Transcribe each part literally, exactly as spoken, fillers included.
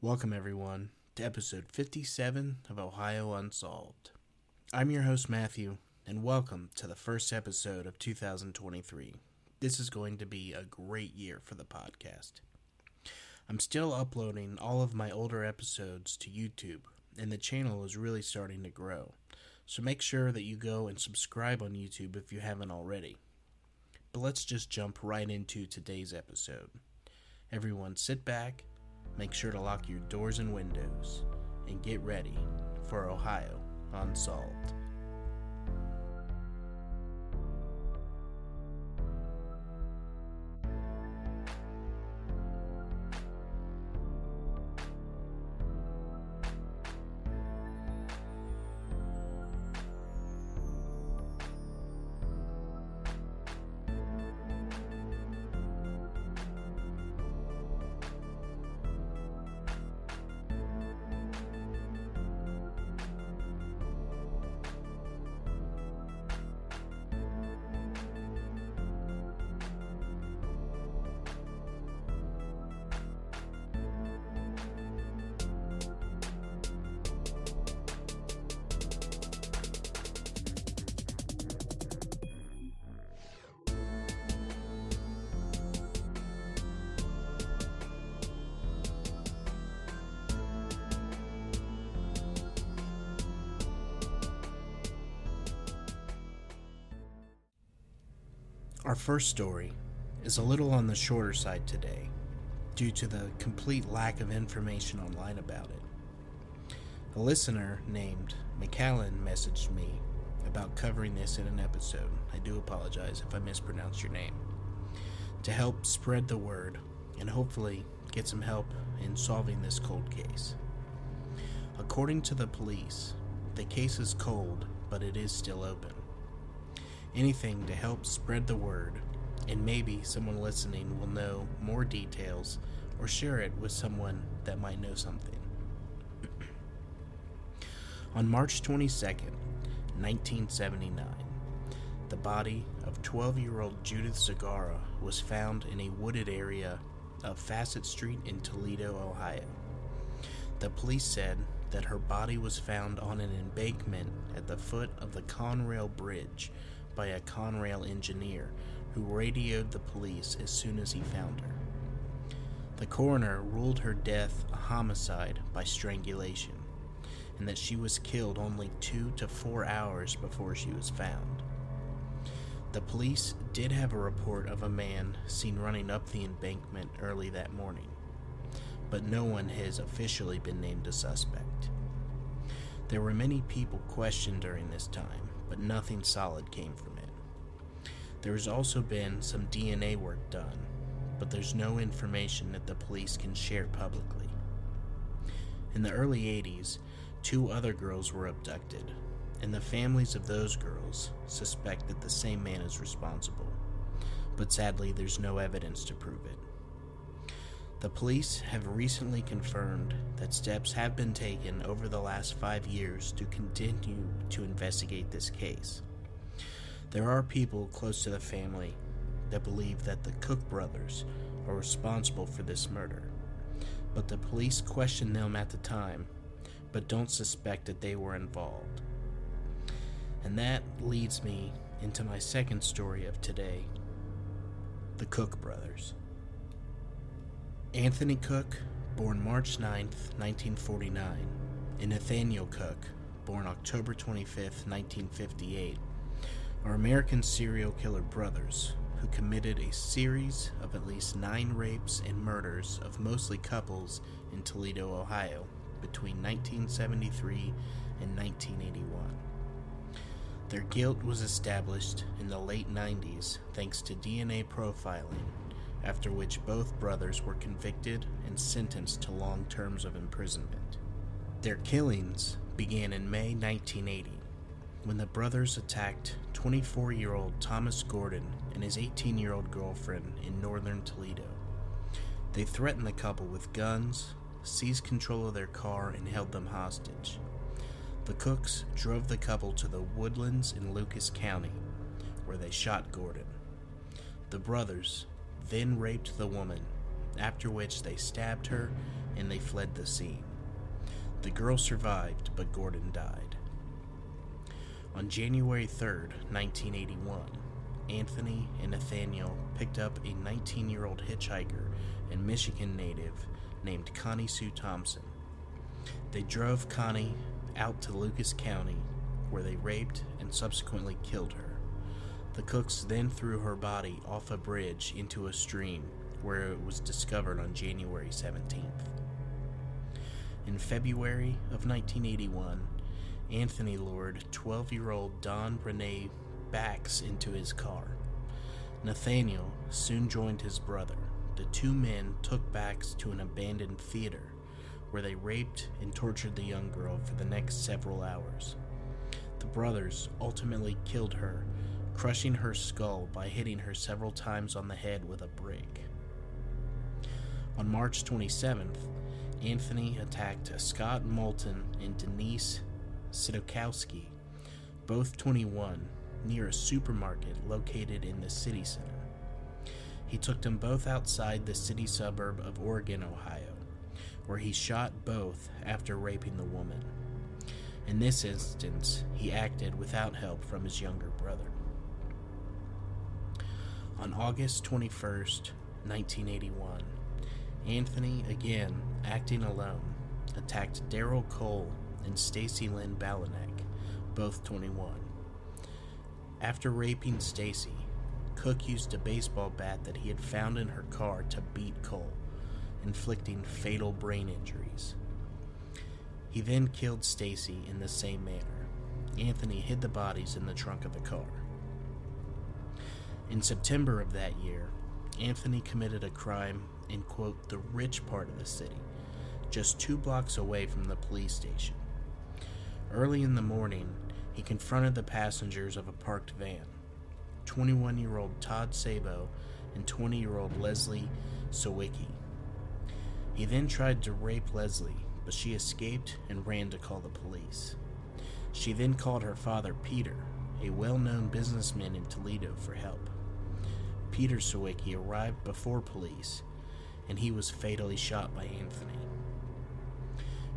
Welcome, everyone, to episode fifty-seven of Ohio Unsolved. I'm your host, Matthew, and welcome to the first episode of two thousand twenty-three. This is going to be a great year for the podcast. I'm still uploading all of my older episodes to YouTube, and the channel is really starting to grow, so make sure that you go and subscribe on YouTube if you haven't already. But let's just jump right into today's episode. Everyone sit back, make sure to lock your doors and windows, and get ready for Ohio Unsolved. Our first story is a little on the shorter side today, due to the complete lack of information online about it. A listener named McAllen messaged me about covering this in an episode. I do apologize if I mispronounced your name. To help spread the word and hopefully get some help in solving this cold case. According to the police, the case is cold, but it is still open. Anything to help spread the word, and maybe someone listening will know more details or share it with someone that might know something. On March twenty-second, nineteen seventy-nine, the body of twelve-year-old Judith Zagara was found in a wooded area of Fassett Street in Toledo, Ohio. The police said that her body was found on an embankment at the foot of the Conrail Bridge by a Conrail engineer who radioed the police as soon as he found her. The coroner ruled her death a homicide by strangulation, and that she was killed only two to four hours before she was found. The police did have a report of a man seen running up the embankment early that morning, but no one has officially been named a suspect. There were many people questioned during this time, but nothing solid came from it. There has also been some D N A work done, but there's no information that the police can share publicly. In the early eighties, two other girls were abducted, and the families of those girls suspect that the same man is responsible, but sadly there's no evidence to prove it. The police have recently confirmed that steps have been taken over the last five years to continue to investigate this case. There are people close to the family that believe that the Cook brothers are responsible for this murder, but the police questioned them at the time, but don't suspect that they were involved. And that leads me into my second story of today, the Cook brothers. Anthony Cook, born March ninth, nineteen forty-nine, and Nathaniel Cook, born October twenty-fifth, nineteen fifty-eight, are American serial killer brothers who committed a series of at least nine rapes and murders of mostly couples in Toledo, Ohio, between nineteen seventy-three and nineteen eighty-one. Their guilt was established in the late nineties thanks to D N A profiling, after which both brothers were convicted and sentenced to long terms of imprisonment. Their killings began in May nineteen eighty, when the brothers attacked twenty-four-year-old Thomas Gordon and his eighteen-year-old girlfriend in northern Toledo. They threatened the couple with guns, seized control of their car, and held them hostage. The Cooks drove the couple to the woodlands in Lucas County, where they shot Gordon. The brothers then raped the woman, after which they stabbed her and they fled the scene. The girl survived, but Gordon died. On January third, nineteen eighty-one, Anthony and Nathaniel picked up a nineteen-year-old hitchhiker and Michigan native named Connie Sue Thompson. They drove Connie out to Lucas County, where they raped and subsequently killed her. The Cooks then threw her body off a bridge into a stream, where it was discovered on January seventeenth. In February of nineteen eighty-one, Anthony lured twelve-year-old Don René Bax into his car. Nathaniel soon joined his brother. The two men took Bax to an abandoned theater, where they raped and tortured the young girl for the next several hours. The brothers ultimately killed her, crushing her skull by hitting her several times on the head with a brick. On March twenty-seventh, Anthony attacked Scott Moulton and Denise Sidokowski, both twenty-one, near a supermarket located in the city center. He took them both outside the city suburb of Oregon, Ohio, where he shot both after raping the woman. In this instance, he acted without help from his younger brother. On August twenty-first, nineteen eighty-one, Anthony, again acting alone, attacked Daryl Cole and Stacy Lynn Balanek, both twenty-one. After raping Stacy, Cook used a baseball bat that he had found in her car to beat Cole, inflicting fatal brain injuries. He then killed Stacy in the same manner. Anthony hid the bodies in the trunk of the car. In September of that year, Anthony committed a crime in, quote, the rich part of the city, just two blocks away from the police station. Early in the morning, he confronted the passengers of a parked van. twenty-one-year-old Todd Sabo and twenty-year-old Leslie Sawicki. He then tried to rape Leslie, but she escaped and ran to call the police. She then called her father, Peter, a well-known businessman in Toledo, for help. Peter Sawicki arrived before police, and he was fatally shot by Anthony.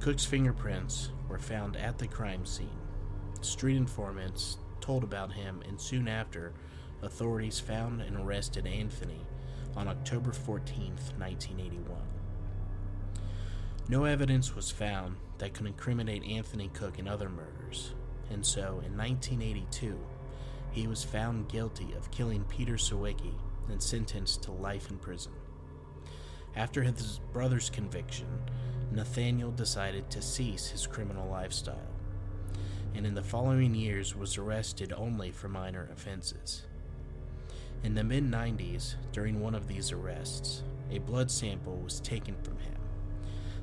Cook's fingerprints were found at the crime scene. Street informants told about him, and soon after, authorities found and arrested Anthony on October fourteenth, nineteen eighty-one. No evidence was found that could incriminate Anthony Cook in other murders, and so in nineteen eighty-two, he was found guilty of killing Peter Sawicki and sentenced to life in prison. After his brother's conviction, Nathaniel decided to cease his criminal lifestyle, and in the following years was arrested only for minor offenses. In the mid-nineties, during one of these arrests, a blood sample was taken from him.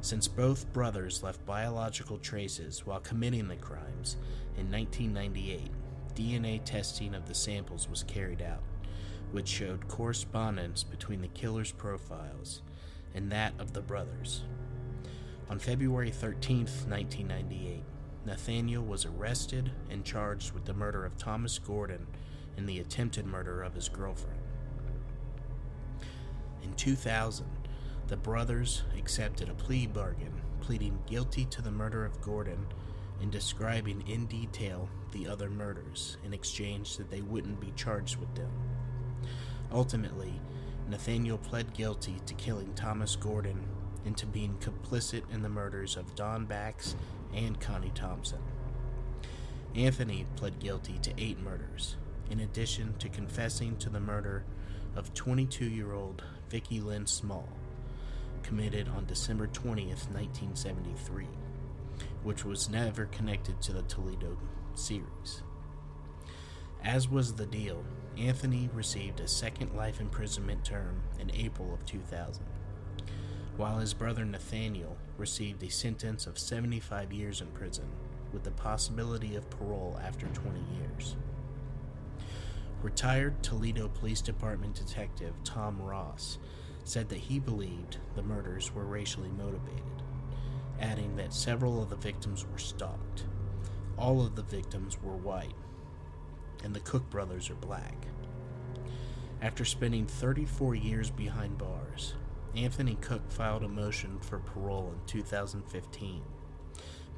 Since both brothers left biological traces while committing the crimes, in nineteen ninety-eight, D N A testing of the samples was carried out, which showed correspondence between the killers' profiles and that of the brothers. On February thirteenth, nineteen ninety-eight, Nathaniel was arrested and charged with the murder of Thomas Gordon and the attempted murder of his girlfriend. In two thousand, the brothers accepted a plea bargain, pleading guilty to the murder of Gordon and describing in detail the other murders in exchange that they wouldn't be charged with them. Ultimately, Nathaniel pled guilty to killing Thomas Gordon and to being complicit in the murders of Don Bax and Connie Thompson. Anthony pled guilty to eight murders, in addition to confessing to the murder of twenty-two-year-old Vicki Lynn Small, committed on December twentieth, nineteen seventy-three, which was never connected to the Toledo series. As was the deal, Anthony received a second life imprisonment term in April of two thousand. while his brother Nathaniel received a sentence of seventy-five years in prison with the possibility of parole after twenty years. Retired Toledo Police Department Detective Tom Ross said that he believed the murders were racially motivated, adding that several of the victims were stalked. All of the victims were white, and the Cook brothers are black. After spending thirty-four years behind bars, Anthony Cook filed a motion for parole in two thousand fifteen,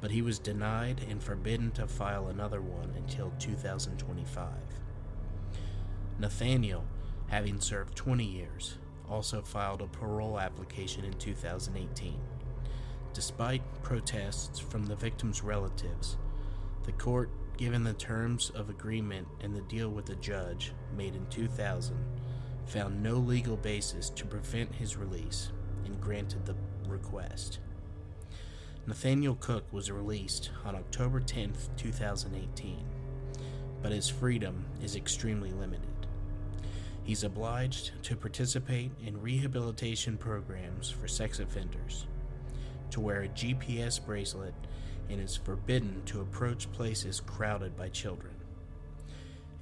but he was denied and forbidden to file another one until two thousand twenty-five. Nathaniel, having served twenty years, also filed a parole application in two thousand eighteen. Despite protests from the victims' relatives, the court, given the terms of agreement and the deal with the judge made in two thousand, found no legal basis to prevent his release and granted the request. Nathaniel Cook was released on October tenth, two thousand eighteen, but his freedom is extremely limited. He's obliged to participate in rehabilitation programs for sex offenders, to wear a G P S bracelet, and is forbidden to approach places crowded by children.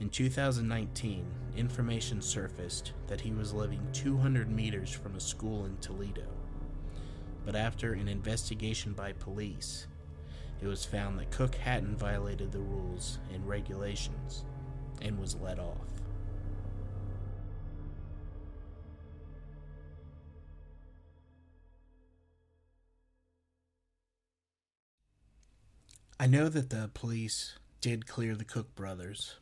In two thousand nineteen, information surfaced that he was living two hundred meters from a school in Toledo, but after an investigation by police, it was found that Cook hadn't violated the rules and regulations and was let off. I know that the police did clear the Cook brothers,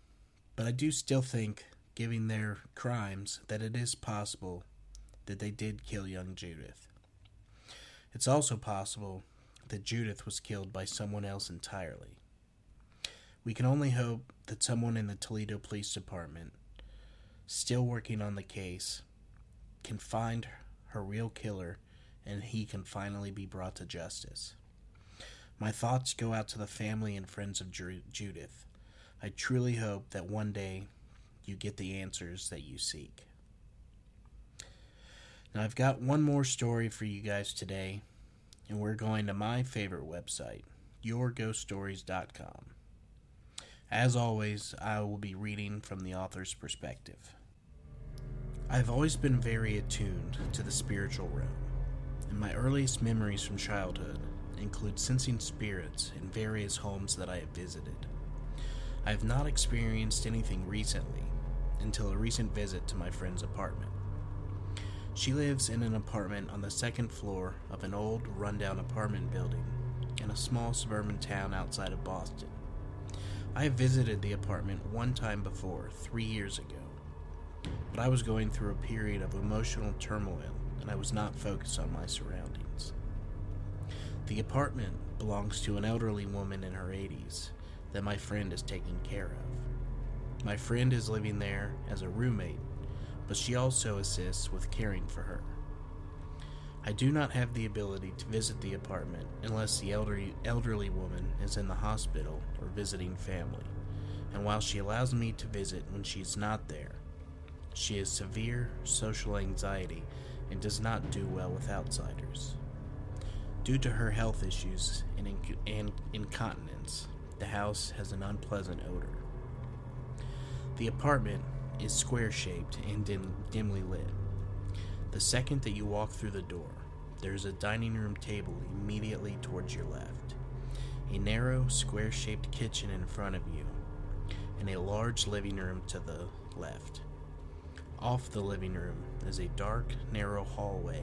but I do still think, given their crimes, that it is possible that they did kill young Judith. It's also possible that Judith was killed by someone else entirely. We can only hope that someone in the Toledo Police Department, still working on the case, can find her real killer and he can finally be brought to justice. My thoughts go out to the family and friends of Judith. I truly hope that one day you get the answers that you seek. Now, I've got one more story for you guys today, and we're going to my favorite website, your ghost stories dot com. As always, I will be reading from the author's perspective. I've always been very attuned to the spiritual realm, and my earliest memories from childhood include sensing spirits in various homes that I have visited. I have not experienced anything recently until a recent visit to my friend's apartment. She lives in an apartment on the second floor of an old, rundown apartment building in a small suburban town outside of Boston. I visited the apartment one time before, three years ago, but I was going through a period of emotional turmoil and I was not focused on my surroundings. The apartment belongs to an elderly woman in her eighties that my friend is taking care of. My friend is living there as a roommate, but she also assists with caring for her. I do not have the ability to visit the apartment unless the elderly, elderly woman is in the hospital or visiting family, and while she allows me to visit when she is not there, she has severe social anxiety and does not do well with outsiders. Due to her health issues and, inc- and incontinence, the house has an unpleasant odor. The apartment is square-shaped and dim- dimly lit. The second that you walk through the door, there is a dining room table immediately towards your left, a narrow, square-shaped kitchen in front of you, and a large living room to the left. Off the living room is a dark, narrow hallway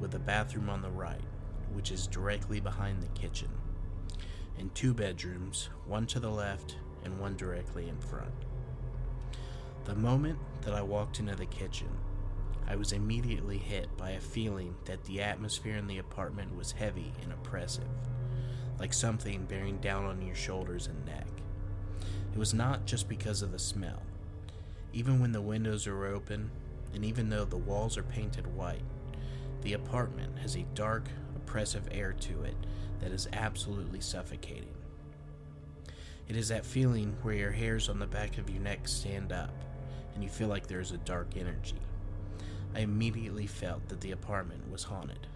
with a bathroom on the right, which is directly behind the kitchen, and two bedrooms, one to the left and one directly in front. The moment that I walked into the kitchen, I was immediately hit by a feeling that the atmosphere in the apartment was heavy and oppressive, like something bearing down on your shoulders and neck. It was not just because of the smell. Even when the windows are open, and even though the walls are painted white, the apartment has a dark, oppressive air to it that is absolutely suffocating. It is that feeling where your hairs on the back of your neck stand up and you feel like there is a dark energy. I immediately felt that the apartment was haunted,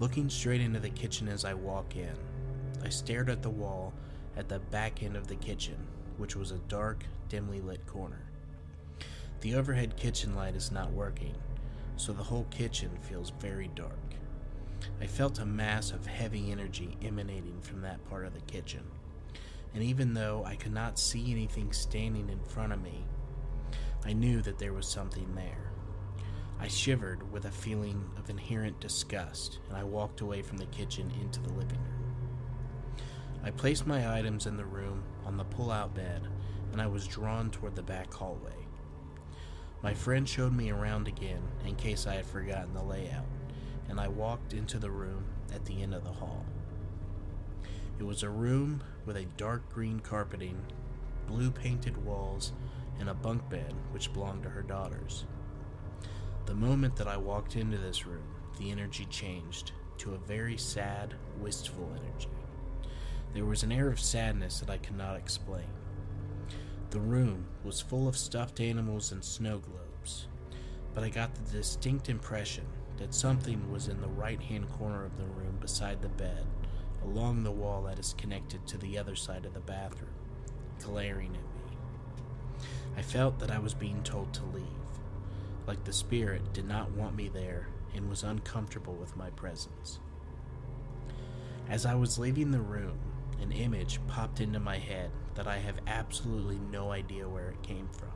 Looking straight into the kitchen as I walk in, I stared at the wall at the back end of the kitchen, which was a dark, dimly lit corner. The overhead kitchen light is not working, so the whole kitchen feels very dark. I felt a mass of heavy energy emanating from that part of the kitchen, and even though I could not see anything standing in front of me, I knew that there was something there. I shivered with a feeling of inherent disgust, and I walked away from the kitchen into the living room. I placed my items in the room on the pull-out bed, and I was drawn toward the back hallway. My friend showed me around again in case I had forgotten the layout, and I walked into the room at the end of the hall. It was a room with a dark green carpeting, blue painted walls, and a bunk bed which belonged to her daughters. The moment that I walked into this room, the energy changed to a very sad, wistful energy. There was an air of sadness that I could not explain. The room was full of stuffed animals and snow globes, but I got the distinct impression that something was in the right-hand corner of the room beside the bed, along the wall that is connected to the other side of the bathroom, glaring at me. I felt that I was being told to leave, like the spirit did not want me there and was uncomfortable with my presence. As I was leaving the room, an image popped into my head that I have absolutely no idea where it came from.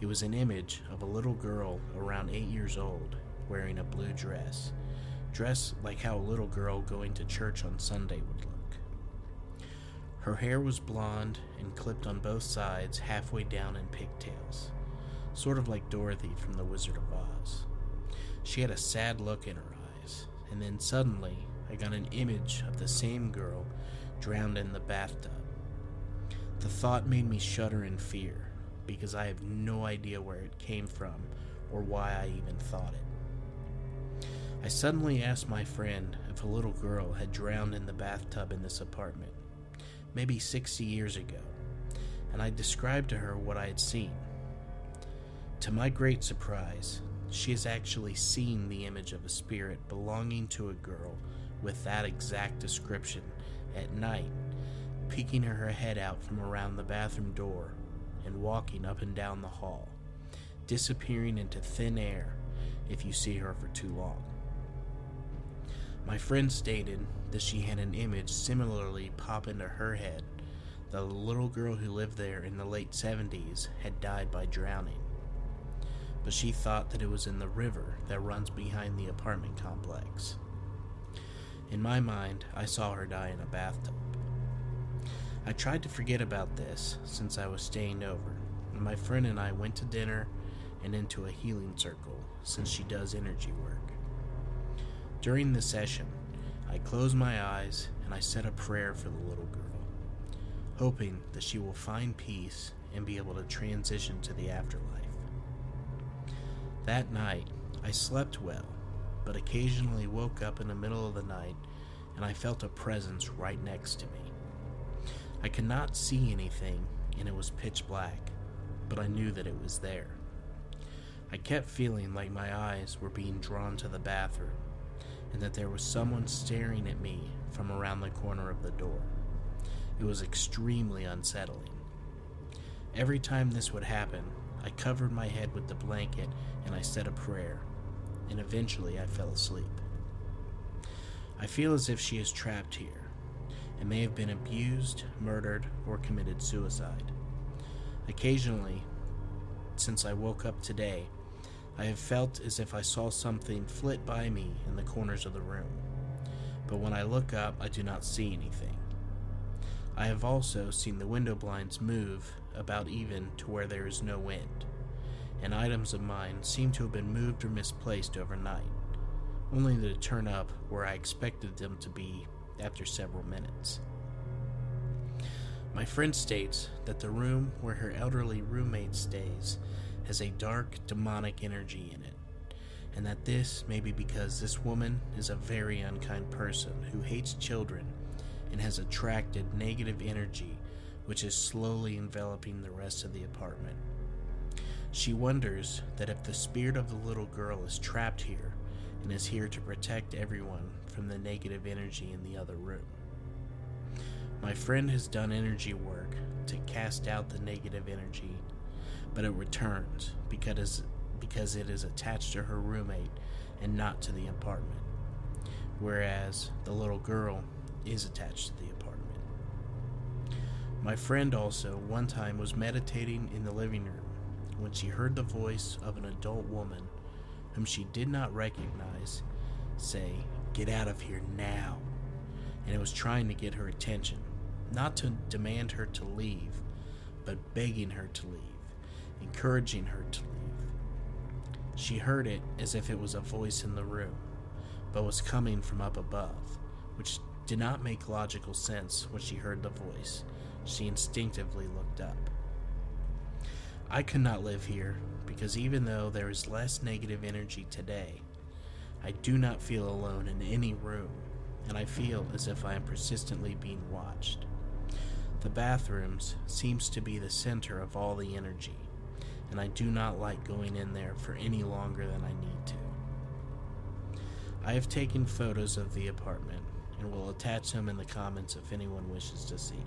It was an image of a little girl around eight years old wearing a blue dress, dressed like how a little girl going to church on Sunday would look. Her hair was blonde and clipped on both sides halfway down in pigtails, sort of like Dorothy from The Wizard of Oz. She had a sad look in her eyes, and then suddenly I got an image of the same girl drowned in the bathtub. The thought made me shudder in fear, because I have no idea where it came from or why I even thought it. I suddenly asked my friend if a little girl had drowned in the bathtub in this apartment, maybe sixty years ago, and I described to her what I had seen. To my great surprise, she has actually seen the image of a spirit belonging to a girl with that exact description at night, peeking her head out from around the bathroom door and walking up and down the hall, disappearing into thin air if you see her for too long. My friend stated that she had an image similarly pop into her head, that a little girl who lived there in the late seventies had died by drowning, but she thought that it was in the river that runs behind the apartment complex. In my mind, I saw her die in a bathtub. I tried to forget about this since I was staying over, and my friend and I went to dinner and into a healing circle since she does energy work. During the session, I close my eyes and I said a prayer for the little girl, hoping that she will find peace and be able to transition to the afterlife. That night, I slept well, but occasionally woke up in the middle of the night and I felt a presence right next to me. I could not see anything and it was pitch black, but I knew that it was there. I kept feeling like my eyes were being drawn to the bathroom and that there was someone staring at me from around the corner of the door. It was extremely unsettling. Every time this would happen, I covered my head with the blanket and I said a prayer, and eventually I fell asleep. I feel as if she is trapped here and may have been abused, murdered, or committed suicide. Occasionally, since I woke up today, I have felt as if I saw something flit by me in the corners of the room, but when I look up, I do not see anything. I have also seen the window blinds move about even to where there is no wind, and items of mine seem to have been moved or misplaced overnight, only to turn up where I expected them to be after several minutes. My friend states that the room where her elderly roommate stays has a dark, demonic energy in it, and that this may be because this woman is a very unkind person who hates children and has attracted negative energy which is slowly enveloping the rest of the apartment. She wonders that if the spirit of the little girl is trapped here, and is here to protect everyone from the negative energy in the other room. My friend has done energy work to cast out the negative energy, but it returns because because it is attached to her roommate and not to the apartment, whereas the little girl is attached to the apartment. My friend also one time was meditating in the living room when she heard the voice of an adult woman whom she did not recognize say, "Get out of here now," and it was trying to get her attention, not to demand her to leave, but begging her to leave, encouraging her to leave. She heard it as if it was a voice in the room, but was coming from up above, which did not make logical sense when she heard the voice. She instinctively looked up. I could not live here because even though there is less negative energy today, I do not feel alone in any room, and I feel as if I am persistently being watched. The bathrooms seems to be the center of all the energy, and I do not like going in there for any longer than I need to. I have taken photos of the apartment and will attach them in the comments if anyone wishes to see.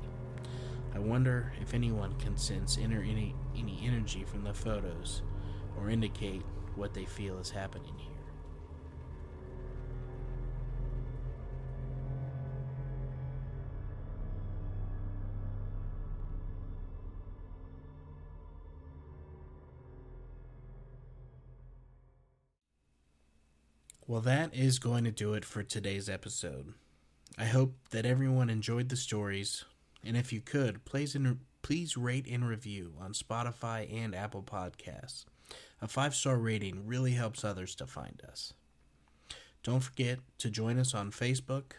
I wonder if anyone can sense any, any energy from the photos or indicate what they feel is happening here. Well, that is going to do it for today's episode. I hope that everyone enjoyed the stories, and if you could, please, in, please rate and review on Spotify and Apple Podcasts. A five-star rating really helps others to find us. Don't forget to join us on Facebook,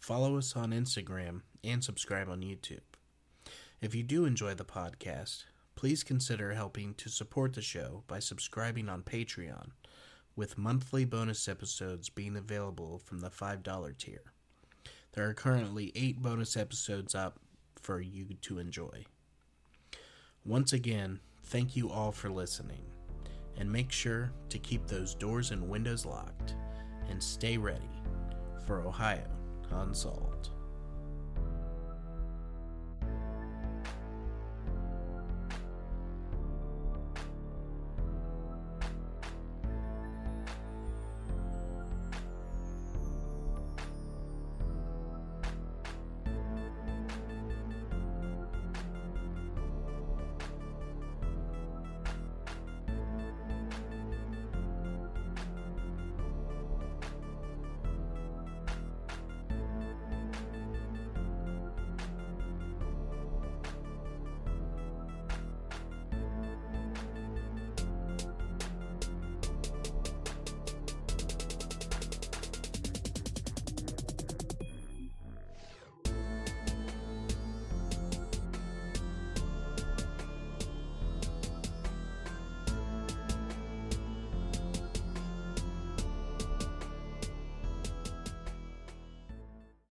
follow us on Instagram, and subscribe on YouTube. If you do enjoy the podcast, please consider helping to support the show by subscribing on Patreon, with monthly bonus episodes being available from the five dollars tier. There are currently eight bonus episodes up for you to enjoy. Once again, thank you all for listening, and make sure to keep those doors and windows locked, and stay ready for Ohio Unsolved.